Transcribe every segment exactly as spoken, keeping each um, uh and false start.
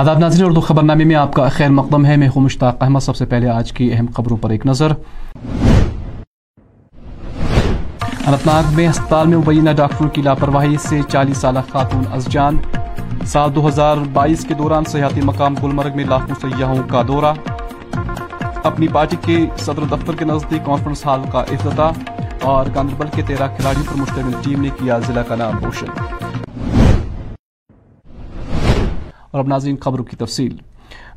آداب ناظرین، اردو خبر نامے میں آپ کا خیر مقدم ہے. میں ہوں مشتاق احمد. سب سے پہلے آج کی اہم خبروں پر ایک نظر. انت ناگ میں ہسپتال میں مبینہ ڈاکٹروں کی لاپرواہی سے چالیس سالہ خاتون ازجان. سال دو ہزار بائیس کے دوران سیاحتی مقام گلمرگ میں لاکھوں سیاحوں کا دورہ. اپنی پارٹی کے صدر دفتر کے نزدیک کانفرنس ہال کا افتتاح. اور گاندربل کے تیرہ کھلاڑیوں پر مشتمل ٹیم نے کیا ضلع کا نام روشن. اور اب ناظرین خبروں کی تفصیل.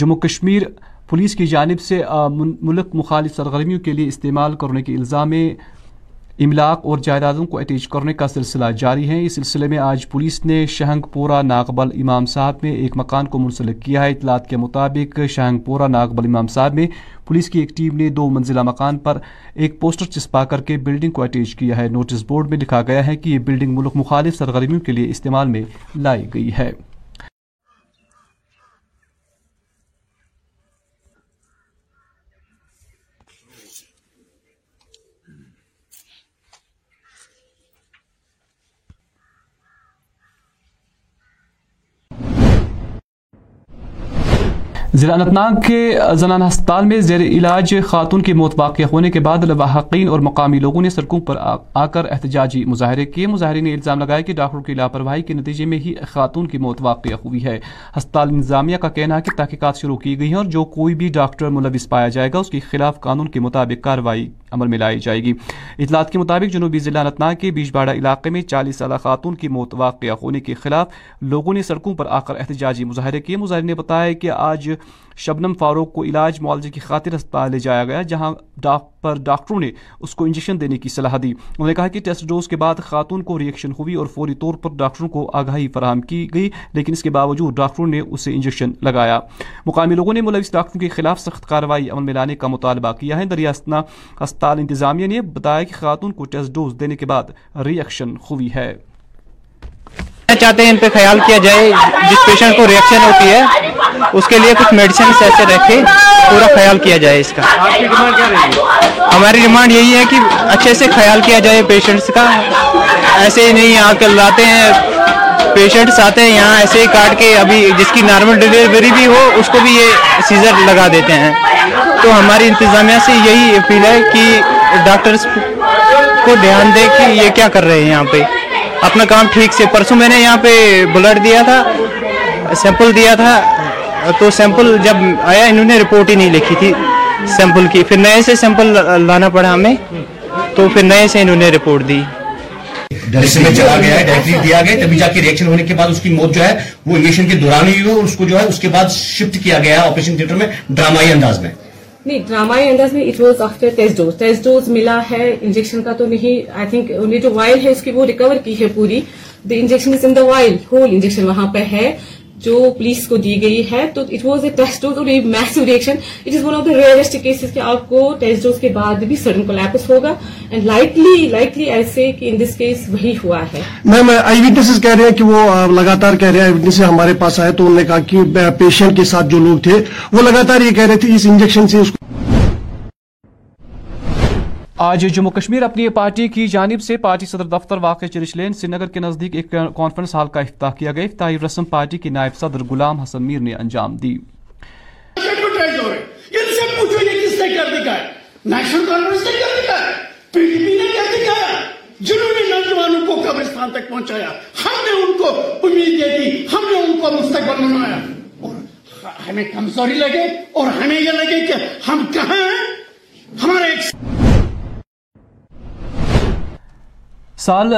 جموں کشمیر پولیس کی جانب سے ملک مخالف سرگرمیوں کے لیے استعمال کرنے کے الزام میں املاک اور جائیدادوں کو اٹیچ کرنے کا سلسلہ جاری ہے. اس سلسلے میں آج پولیس نے شہنگپورہ ناگبل امام صاحب میں ایک مکان کو منسلک کیا ہے. اطلاعات کے مطابق شہنگپورہ ناگبل امام صاحب میں پولیس کی ایک ٹیم نے دو منزلہ مکان پر ایک پوسٹر چسپا کر کے بلڈنگ کو اٹیچ کیا ہے. نوٹس بورڈ میں لکھا گیا ہے کہ یہ بلڈنگ ملک مخالف سرگرمیوں کے لیے استعمال میں لائی گئی ہے. ضلع انت ناگ کے زنان ہسپتال میں زیر علاج خاتون کی موت واقع ہونے کے بعد لواحقین اور مقامی لوگوں نے سڑکوں پر آ کر احتجاجی مظاہرے کیے. مظاہرے نے الزام لگایا کہ ڈاکٹروں کی لاپرواہی کے نتیجے میں ہی خاتون کی موت واقع ہوئی ہے. ہسپتال انتظامیہ کا کہنا ہے کہ تحقیقات شروع کی گئی ہیں اور جو کوئی بھی ڈاکٹر ملوث پایا جائے گا اس کے خلاف قانون کے مطابق کارروائی عمل میں لائی جائے گی. اطلاعات کے مطابق جنوبی ضلع انت ناگ کے بیچ باڑہ علاقے میں چالیس سالہ خاتون کی موت واقع ہونے کے خلاف لوگوں نے سڑکوں پر آ کر احتجاجی مظاہرے کیے. مظاہرین نے بتایا کہ آج شبنم فاروق کو علاج معالجے کی خاطر ہسپتال لے جایا گیا جہاں پر ڈاکٹروں نے اس کو انجیکشن دینے کی صلاح دی. انہوں نے کہا کہ ٹیسٹ ڈوز کے بعد خاتون کو ری ایکشن ہوئی اور فوری طور پر ڈاکٹروں کو آگاہی فراہم کی گئی لیکن اس کے باوجود ڈاکٹروں نے اسے انجیکشن لگایا. مقامی لوگوں نے ملوث ڈاکٹروں کے خلاف سخت کارروائی عمل میں لانے کا مطالبہ کیا ہے. دریاستنا ہسپتال انتظامیہ نے بتایا کہ خاتون کو ٹیسٹ ڈوز دینے کے بعد ری ایکشن ہوئی ہے. چاہتے ہیں ان پہ خیال کیا جائے. جس پیشنٹ کو ریئیکشن ہوتی ہے اس کے لیے کچھ میڈیسنس ایسے رکھ کے پورا خیال کیا جائے اس کا. ہماری ڈیمانڈ یہی ہے کہ اچھے سے خیال کیا جائے پیشنٹس کا. ایسے ہی نہیں آ کر لاتے ہیں پیشنٹس آتے ہیں یہاں ایسے ہی کاٹ کے. ابھی جس کی نارمل ڈیلیوری بھی ہو اس کو بھی یہ سیزر لگا دیتے ہیں. تو ہماری انتظامیہ سے یہی اپیل ہے کہ ڈاکٹرس کو دھیان دے کہ یہ کیا کر رہے ہیں یہاں پہ اپنا کام ٹھیک سے. پرسوں میں نے یہاں پہ بلڈ دیا تھا سیمپل دیا تھا تو سیمپل جب آیا انہوں نے رپورٹ ہی نہیں لکھی تھی سیمپل کی. پھر نئے سے سیمپل لانا پڑا ہمیں تو پھر نئے سے انہوں نے رپورٹ دی. ڈائریکشن میں چلا گیا ہے ڈائریکٹری دیا گیا تبھی جا کے ریئیکشن ہونے کے بعد اس کی موت جو ہے وہ انجیکشن کے دوران ہی ہوئی. اس کو جو ہے اس کے بعد شفٹ کیا گیا آپریشن تھیٹر میں ڈرامائی انداز میں. نہیں ڈرامائی انداز میں it was after test dose. Test dose ملا ہے انجیکشن کا تو نہیں. آئی تھنک انہیں جو وائل ہے اس کی وہ ریکور کی ہے پوری. The injection is in the while whole injection وہاں پہ ہے جو پولیس کو دی گئی ہے. تو it was a test dose اور میسو reaction. It is one of the rarest cases کہ آپ کو ٹیسٹ ڈوز کے بعد بھی سڈن کولیپس ہوگا اینڈ لائکلی لائکلی ایسے کہ ان دس کیس وہی ہوا ہے. میم آئی وٹنسز کہہ رہے ہیں کہ وہ لگاتار کہہ رہے ہیں آئی وٹنس ہمارے پاس آئے تو انہوں نے کہا کہ پیشنٹ کے ساتھ جو لوگ تھے وہ لگاتار یہ کہہ رہے تھے اس انجیکشن سے اس کو. آج جموں کشمیر اپنی پارٹی کی جانب سے پارٹی صدر دفتر واقع چیرین لین شری نگر کے نزدیک ایک کانفرنس ہال کا افتتاح کیا گیا. افتتاحی رسم پارٹی کے نائب صدر غلام حسن میر نے انجام دی. جنہوں نے نوجوانوں کو قبرستان تک پہنچایا ہم نے ان کو امید دی ہم نے ان کو مستقبل بنایا. اور ہمیں کمزوری لگے اور ہمیں یہ لگے کہ ہم کہاں ہیں ہمارے. سال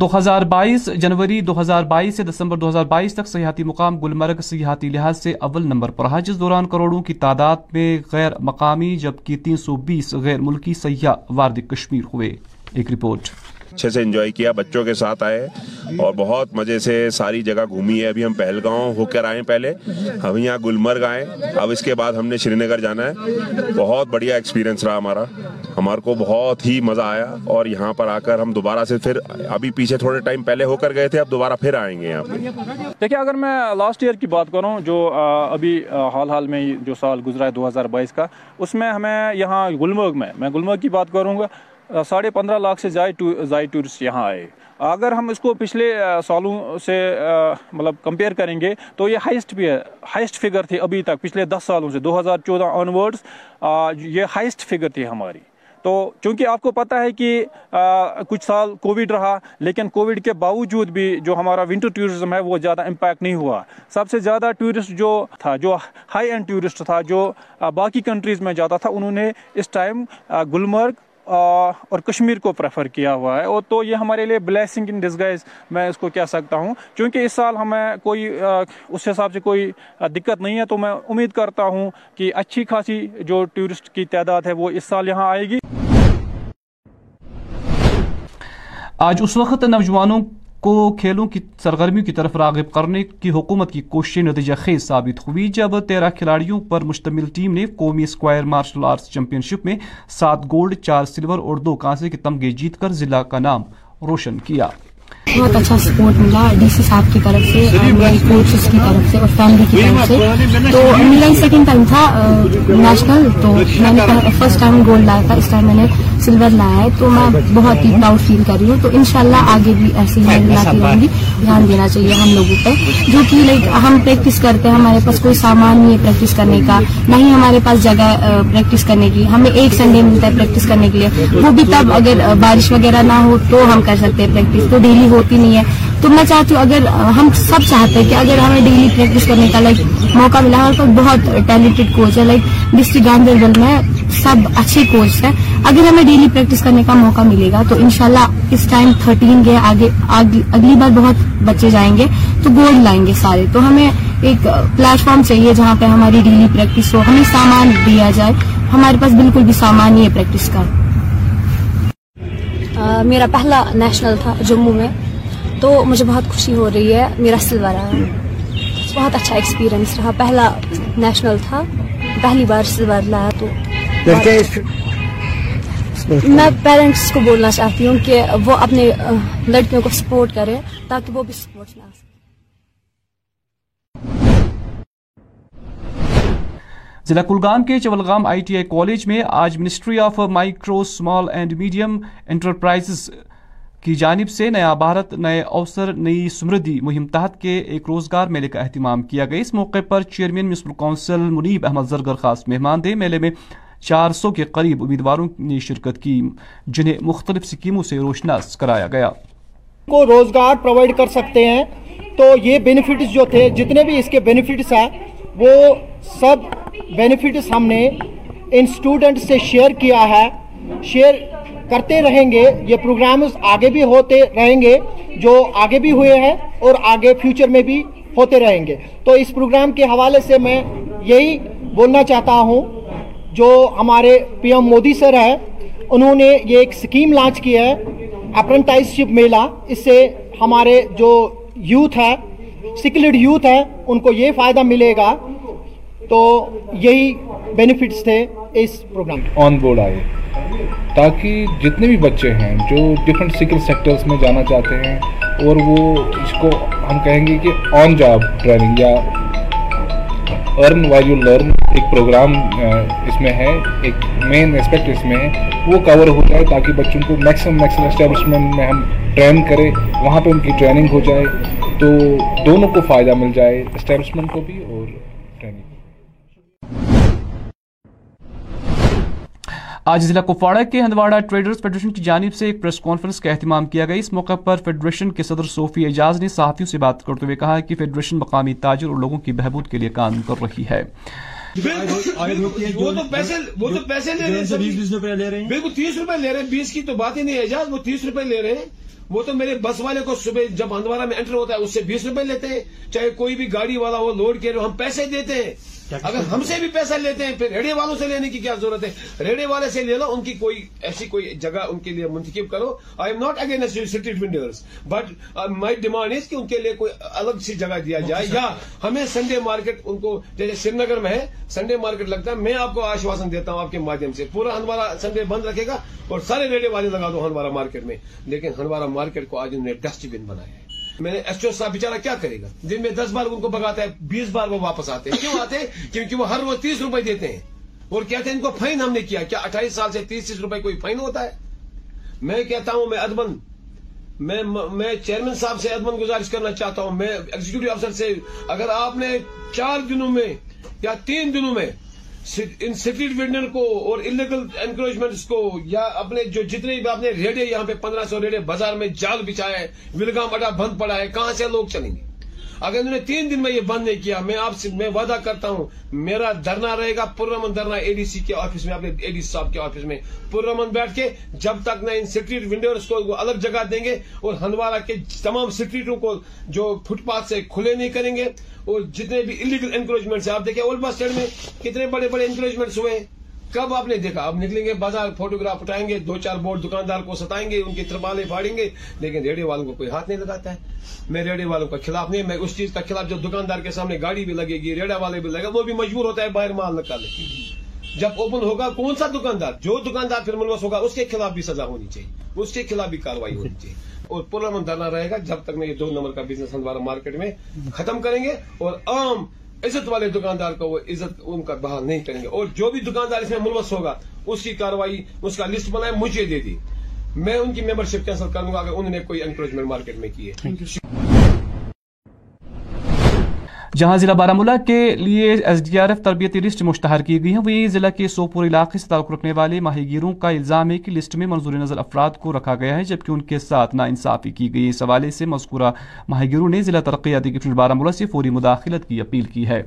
دو ہزار بائیس جنوری دو ہزار بائیس سے دسمبر دو ہزار بائیس تک سیاحتی مقام گلمرگ سیاحتی لحاظ سے اول نمبر پر رہا جس دوران کروڑوں کی تعداد میں غیر مقامی جبکہ تین سو بیس غیر ملکی سیاح وارد کشمیر ہوئے. ایک رپورٹ. اچھے سے انجوائے کیا بچوں کے ساتھ آئے اور بہت مزے سے ساری جگہ گھومی ہے. ابھی ہم پہلگام ہو کر آئے پہلے ہم یہاں گلمرگ آئے اب اس کے بعد ہم نے شری نگر جانا ہے. بہت بڑھیا ایکسپیرینس رہا ہمارا. ہمارے کو بہت ہی مزہ آیا اور یہاں پر آ کر ہم دوبارہ سے پھر ابھی پیچھے تھوڑے ٹائم پہلے ہو کر گئے تھے اب دوبارہ پھر آئیں گے یہاں پہ. دیکھیں اگر میں لاسٹ ایئر کی بات کروں جو ابھی حال حال میں جو سال گزرا ہے دو ہزار بائیس کا اس میں ہمیں یہاں گلمرگ میں میں گلمرگ کی بات کروں گا ساڑھے پندرہ لاکھ سے زائد ٹورسٹ یہاں آئے. اگر ہم اس کو پچھلے سالوں سے مطلب کمپیئر کریں گے تو یہ ہائیسٹ بھی ہے, ہائیسٹ فگر تھی ابھی تک پچھلے دس سالوں سے, دو ہزار چودہ آنورڈس یہ ہائیسٹ فگر تھی ہماری. تو چونکہ آپ کو پتہ ہے کہ کچھ سال کووڈ رہا, لیکن کووڈ کے باوجود بھی جو ہمارا ونٹر ٹورزم ہے وہ زیادہ امپیکٹ نہیں ہوا. سب سے زیادہ ٹورسٹ جو تھا, جو ہائی اینڈ ٹورسٹ تھا, جو باقی کنٹریز میں جاتا تھا, انہوں نے اس ٹائم گلمرگ اور کشمیر کو پریفر کیا ہوا ہے. اور تو یہ ہمارے لیے بلیسنگ ان ڈسگائز میں اس کو کہہ سکتا ہوں, کیونکہ اس سال ہمیں کوئی اس حساب سے کوئی دقت نہیں ہے. تو میں امید کرتا ہوں کہ اچھی خاصی جو ٹورسٹ کی تعداد ہے وہ اس سال یہاں آئے گی. آج اس وقت نوجوانوں کو کھیلوں کی سرگرمیوں کی طرف راغب کرنے کی حکومت کی کوششیں نتیجہ خیز ثابت ہوئی, جب تیرہ کھلاڑیوں پر مشتمل ٹیم نے قومی square martial arts championship میں سات گولڈ, چار سلور اور دو کانسے کے تمغے جیت کر ضلع کا نام روشن کیا. بہت اچھا سپورٹ ملا ڈی سی صاحب کی طرف سے, کوچز کی طرف سے اور فیملی کی طرف سے. تو میرا ہی سیکنڈ ٹائم تھا نیشنل, تو میں نے فرسٹ ٹائم گولڈ لایا تھا, اس ٹائم میں نے سلور لایا ہے, تو میں بہت ہی پراؤڈ فیل کر رہی ہوں. تو انشاءاللہ آگے بھی ایسی ہی لاتی رہوں گی. دھیان دینا چاہیے ہم لوگوں پہ, جو کہ لائک ہم پریکٹس کرتے ہیں, ہمارے پاس کوئی سامان نہیں ہے پریکٹس کرنے کا, نہ ہی ہمارے پاس جگہ پریکٹس کرنے کی. ہمیں ایک سنڈے ملتا ہے پریکٹس کرنے کے لیے, وہ بھی تب اگر بارش وغیرہ نہ ہو تو ہم کر سکتے ہیں پریکٹس, تو ڈیلی ہوتی نہیں ہے. تو میں چاہتی ہوں, اگر ہم سب چاہتے ہیں کہ اگر ہمیں ڈیلی پریکٹس کرنے کا لائک موقع ملا ہے, اور تو بہت ٹیلنٹڈ کوچ ہے, لائک ڈسٹرکٹ گاندربل میں سب اچھے کوچ ہیں. اگر ہمیں ڈیلی پریکٹس کرنے کا موقع ملے گا تو انشاءاللہ اس ٹائم تھرٹین گئے, آگے اگلی بار بہت بچے جائیں گے تو گولڈ لائیں گے سارے. تو ہمیں ایک پلیٹ فارم چاہیے جہاں پہ ہماری ڈیلی پریکٹس ہو, ہمیں سامان دیا جائے. ہمارے پاس بالکل بھی سامان نہیں ہے پریکٹس کا. میرا پہلا نیشنل تھا جموں میں, تو مجھے بہت خوشی ہو رہی ہے. میرا سلور آیا, بہت اچھا ایکسپیرینس رہا, پہلا نیشنل تھا, پہلی بار سلور لایا. تو میں پیرنٹس کو بولنا چاہتی ہوں کہ وہ اپنے لڑکیوں کو سپورٹ کریں تاکہ وہ بھی سپورٹ نہ آ سکے. ضلع کلگام کے چوالگام آئی ٹی آئی کالج میں آج ministry of micro small and medium enterprises کی جانب سے نیا بھارت نئے اوسر نئی سمردھی مہم تحت کے ایک روزگار میلے کا اہتمام کیا گیا. اس موقع پر چیئرمین میونسپل کونسل منیب احمد زرگر خاص مہمان تھے. میلے میں چار سو کے قریب امیدواروں نے شرکت کی, جنہیں مختلف اسکیموں سے روشناس کرایا گیا. کو روزگار پرووائڈ کر سکتے ہیں, تو یہ بینیفٹس جو تھے, جتنے بھی اس کے بینیفٹس ہیں وہ سب بینیفٹس ہم نے ان اسٹوڈنٹ سے شیئر کیا ہے. شیئر کرتے رہیں گے, یہ پروگرامز آگے بھی ہوتے رہیں گے, جو آگے بھی ہوئے ہیں اور آگے فیوچر میں بھی ہوتے رہیں گے. تو اس پروگرام کے حوالے سے میں یہی بولنا چاہتا ہوں, جو ہمارے پی ایم مودی سر ہیں, انہوں نے یہ ایک سکیم لانچ کی ہے اپرنٹائز شپ میلہ. اس سے ہمارے جو یوتھ ہے, سکلڈ یوتھ ہے, ان کو یہ فائدہ ملے گا. تو یہی بینیفٹس تھے اس پروگرام میں. آن بورڈ آئے تاکہ جتنے بھی بچے ہیں جو ڈفرینٹ سکل سیکٹرز میں جانا چاہتے ہیں, اور وہ اس کو ہم کہیں گے کہ آن جاب ٹریننگ یا ارن وائی یو لرن ایک پروگرام اس میں ہے, ایک مین اسپیکٹ اس میں ہے, وہ کور ہو جائے تاکہ بچوں کو میکسیمم میکسیمم اسٹیبلشمنٹ میں ہم ٹرین کریں, وہاں پہ ان کی ٹریننگ ہو جائے, تو دونوں کو فائدہ مل جائے, اسٹیبلشمنٹ کو بھی اور ٹریننگ. آج ضلع کپواڑہ کے ہندوڑا ٹریڈرز فیڈریشن کی جانب سے ایک پریس کانفرنس کا اہتمام کیا گیا. اس موقع پر فیڈریشن کے صدر سوفی اجاز نے صحافیوں سے بات کرتے ہوئے کہا کہ فیڈریشن مقامی تاجر اور لوگوں کی بہبود کے لیے کام کر رہی ہے. وہ تو پیسے وہ تو پیسے لے رہے ہیں, بالکل تیس روپے لے رہے ہیں, بیس کی تو بات ہی نہیں ہے اجاز, وہ تیس روپے لے رہے ہیں. وہ تو میرے بس والے کو صبح جب ہندوڑا میں انٹر ہوتا ہے اس سے بیس روپے لیتے ہیں, چاہے کوئی بھی گاڑی والا ہو, لوڈ کیری, ہم پیسے دیتے ہیں. اگر ہم سے بھی پیسہ لیتے ہیں پھر ریڑے والوں سے لینے کی کیا ضرورت ہے؟ ریڑے والے سے لے لو, ان کی کوئی ایسی کوئی جگہ ان کے لیے منتخب کرو. I am not against street vendors, but my demand is کہ ان کے لیے کوئی الگ سی جگہ دیا جائے, یا ہمیں سنڈے مارکیٹ ان کو, جیسے شری نگر میں ہے سنڈے مارکیٹ لگتا ہے. میں آپ کو آشواسن دیتا ہوں آپ کے مادھیم سے, پورا ہندوڑا سنڈے بند رکھے گا اور سارے ریڑے والے لگا دو ہندوڑا مارکیٹ میں. لیکن ہندوڑا مارکیٹ کو آج انہوں نے ڈسٹ بن بنایا ہے. میں نے ایس او صاحب بیچارہ کیا کرے گا, دن میں دس بار ان کو بھگاتا ہے, بیس بار وہ واپس آتے ہیں. کیوں آتے ہیں؟ کیونکہ وہ ہر روز تیس روپے دیتے ہیں اور کہتے ہیں ان کو فائن ہم نے کیا. کیا اٹھائیس سال سے تیس تیس روپے کوئی فائن ہوتا ہے؟ میں کہتا ہوں میں ادبن میں میں چیئرمین صاحب سے ادبن گزارش کرنا چاہتا ہوں, میں ایگزیکٹو افسر سے, اگر آپ نے چار دنوں میں یا تین دنوں میں انسٹیٹیوٹ وینڈر کو اور انلیگل انکروچمنٹس کو یا اپنے جو جتنے بھی آپ نے ریڑے یہاں پہ پندرہ سو ریڑے بازار میں جال بچھایا ہے, ولگام اڈا بند پڑا ہے, کہاں سے لوگ چلیں گے؟ اگر انہوں نے تین دن میں یہ بند نہیں کیا, میں آپ سے میں وعدہ کرتا ہوں میرا دھرنا رہے گا, پرامن دھرنا اے ڈی سی کے آفس میں, اپنے اے ڈی سی صاحب کے آفس میں پرامن بیٹھ کے, جب تک نہ ان اسٹریٹ ونڈرس کو الگ جگہ دیں گے اور ہندوارہ کے تمام اسٹریٹوں کو جو فٹ پاتھ سے کھلے نہیں کریں گے, اور جتنے بھی انلیگل انکروچمنٹس آپ دیکھیں اولڈ بس اسٹینڈ میں کتنے بڑے بڑے انکروچمنٹس ہوئے, کب آپ نے دیکھا؟ اب نکلیں گے بازار, فوٹوگراف اٹھائیں گے, دو چار بورڈ دکاندار کو ستائیں گے, ان کی ترپالیں پھاڑیں گے, لیکن ریڑے والوں کو کوئی ہاتھ نہیں لگاتا ہے. میں ریڑے والوں کا خلاف نہیں, میں اس چیز کا خلاف جو دکاندار کے سامنے گاڑی بھی لگے گی, ریڑا والے بھی لگے, وہ بھی مجبور ہوتا ہے باہر مال نکالنے کے لیے. جب اوپن ہوگا کون سا دکاندار, جو دکاندار پھر ملوث ہوگا اس کے خلاف بھی سزا ہونی چاہیے, اس کے خلاف بھی کاروائی ہونی چاہیے, اور پرامن دھرنا رہے گا جب تک میں یہ دو نمبر کا بزنس ہندوارہ مارکیٹ میں ختم کریں گے, اور عام عزت والے دکاندار کو وہ عزت ان کا بحال نہیں کریں گے, اور جو بھی دکاندار اس میں ملوث ہوگا اس کی کاروائی, اس کا لسٹ بنائے مجھے دے دی, میں ان کی ممبرشپ کینسل کروں گا اگر انہوں نے کوئی انکریجمنٹ مارکیٹ میں کی ہے. جہاں ضلع بارامولہ کے لیے ایس ڈی آر ایف تربیتی لسٹ مشتہر کی گئی ہے, وہیں ضلع کے سوپور علاقے سے تعلق رکھنے والے ماہی گیروں کا الزام ہے کہ لسٹ میں منظور نظر افراد کو رکھا گیا ہے جبکہ ان کے ساتھ ناانصافی کی گئی. اس حوالے سے مذکورہ ماہی گیروں نے ضلع ترقیاتی کمشنر بارامولہ سے فوری مداخلت کی اپیل کی ہے.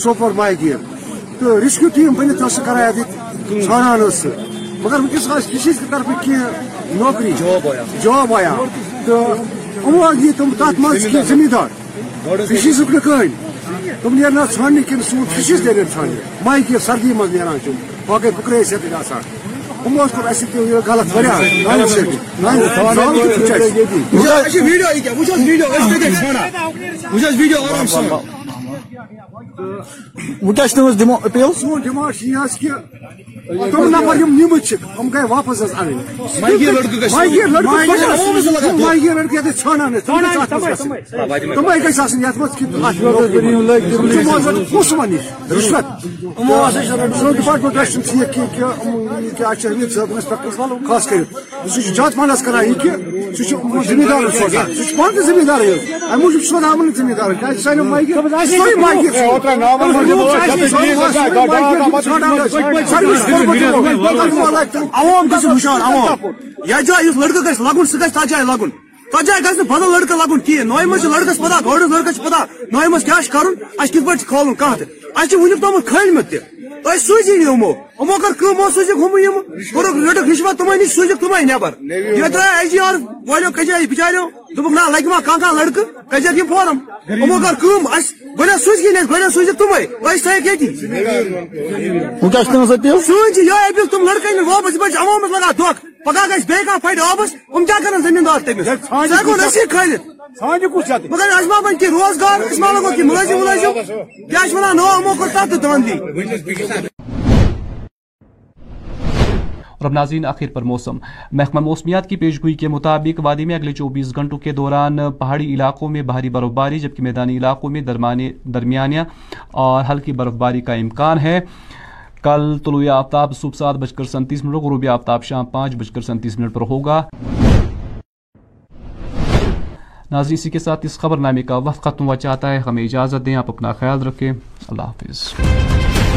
سوپور ماہی گیر تو ریسکیو ٹیم بنت کرایہ دھان مگر ونکس طرف کی نوکری جاب آیا تو یہ تم تک مجھے زمیندار فشیز نکن تم نیران ھاننے کن سود فشیز نیران ھاننے ماہی گیر سردی مز نیران تم باقی بکرے غلط ونکس تہذ دمو اپیل سون ڈمانڈ یہ کہ تم نمبر نمت ہم گئے واپس ان ماہی لڑکے ژھانان تمے گھس مسلمان رشوت ڈپارٹمنٹ صاحب انسپیکٹر والوں خاص کر سہ جات پانس کران یہ کہ سہ ذمہ دار سوزان سہ پانچ ذمہ دار امہ موجود سوزان ذمہ دار سانو ماہی عوام گھس وشان عوام یہ جائے لڑکہ گھس لگن سہ گھس تتھ جائے لگن تتھ جائے گھس بدل لڑکہ لگن کھین نوے مجھ لڑکس پتہ گوڈس لڑکس پتہ نوے مجھ کیا کرن اس کت پٲٹھۍ کھولن کتھ اس ونیُک تام کھٲلمٕتۍ تہِ تُہۍ سوٗزِو یِمو یِمو کٔر کٲم سوٗزِکھ ہُم یِم کوٚرُکھ رٔٹِکھ رِشوت تِمے نِش سوٗزِکھ تِمے نٮ۪بر یہِ ترٛایہِ ایس ڈی آر والیو کجایہِ بِچاریو دوٚپُکھ نہ لَگہِ ما کانٛہہ کانٛہہ لٔڑکہٕ کٔرزیٚکھ یِم فورم یِمو کٔر کٲم اَسہِ گۄڈٕ سوٗزِکھ نہٕ گۄڈٕ سوٗزِکھ تِمے أسۍ تھٲیِکھ ییٚتی وٕنکٮ۪س تٔمِس أپیٖل سٲنۍ چھِ یِہے أپیٖل تِم لٔڑکہٕ أنۍ واپَس یِمن چھِ عوامَس لگان دۄکھ پگاہ گژھِ بیٚیہِ کانٛہہ پھٹہِ آبَس یِم کیٛاہ کَرن زٔمیٖندار تٔمِس سُہ ہٮ۪کون أسی کھٲلِتھ مگر اس ما بن کینٛہہ روزگار أسۍ ما لگو کینٛہہ مُلٲزِم وُلٲزِم کیٛاہ چھِ وَنان نوٚو یِمو کوٚر تَتھ تہِ دانٛدلی. اور ناظرین آخر پر موسم. محکمہ موسمیات کی پیش گوئی کے مطابق وادی میں اگلے چوبیس گھنٹوں کے دوران پہاڑی علاقوں میں بھاری برف باری جبکہ میدانی علاقوں میں درمیانے درمیانہ اور ہلکی برف باری کا امکان ہے. کل طلوع آفتاب صبح سات بج کر سینتیس منٹ غروب آفتاب شام پانچ بج کر سینتیس منٹ پر ہوگا. ناظرین اسی کے ساتھ اس خبر نامے کا وقت ختم ہوا چاہتا ہے. ہمیں اجازت دیں, آپ اپنا خیال رکھیں, اللہ حافظ.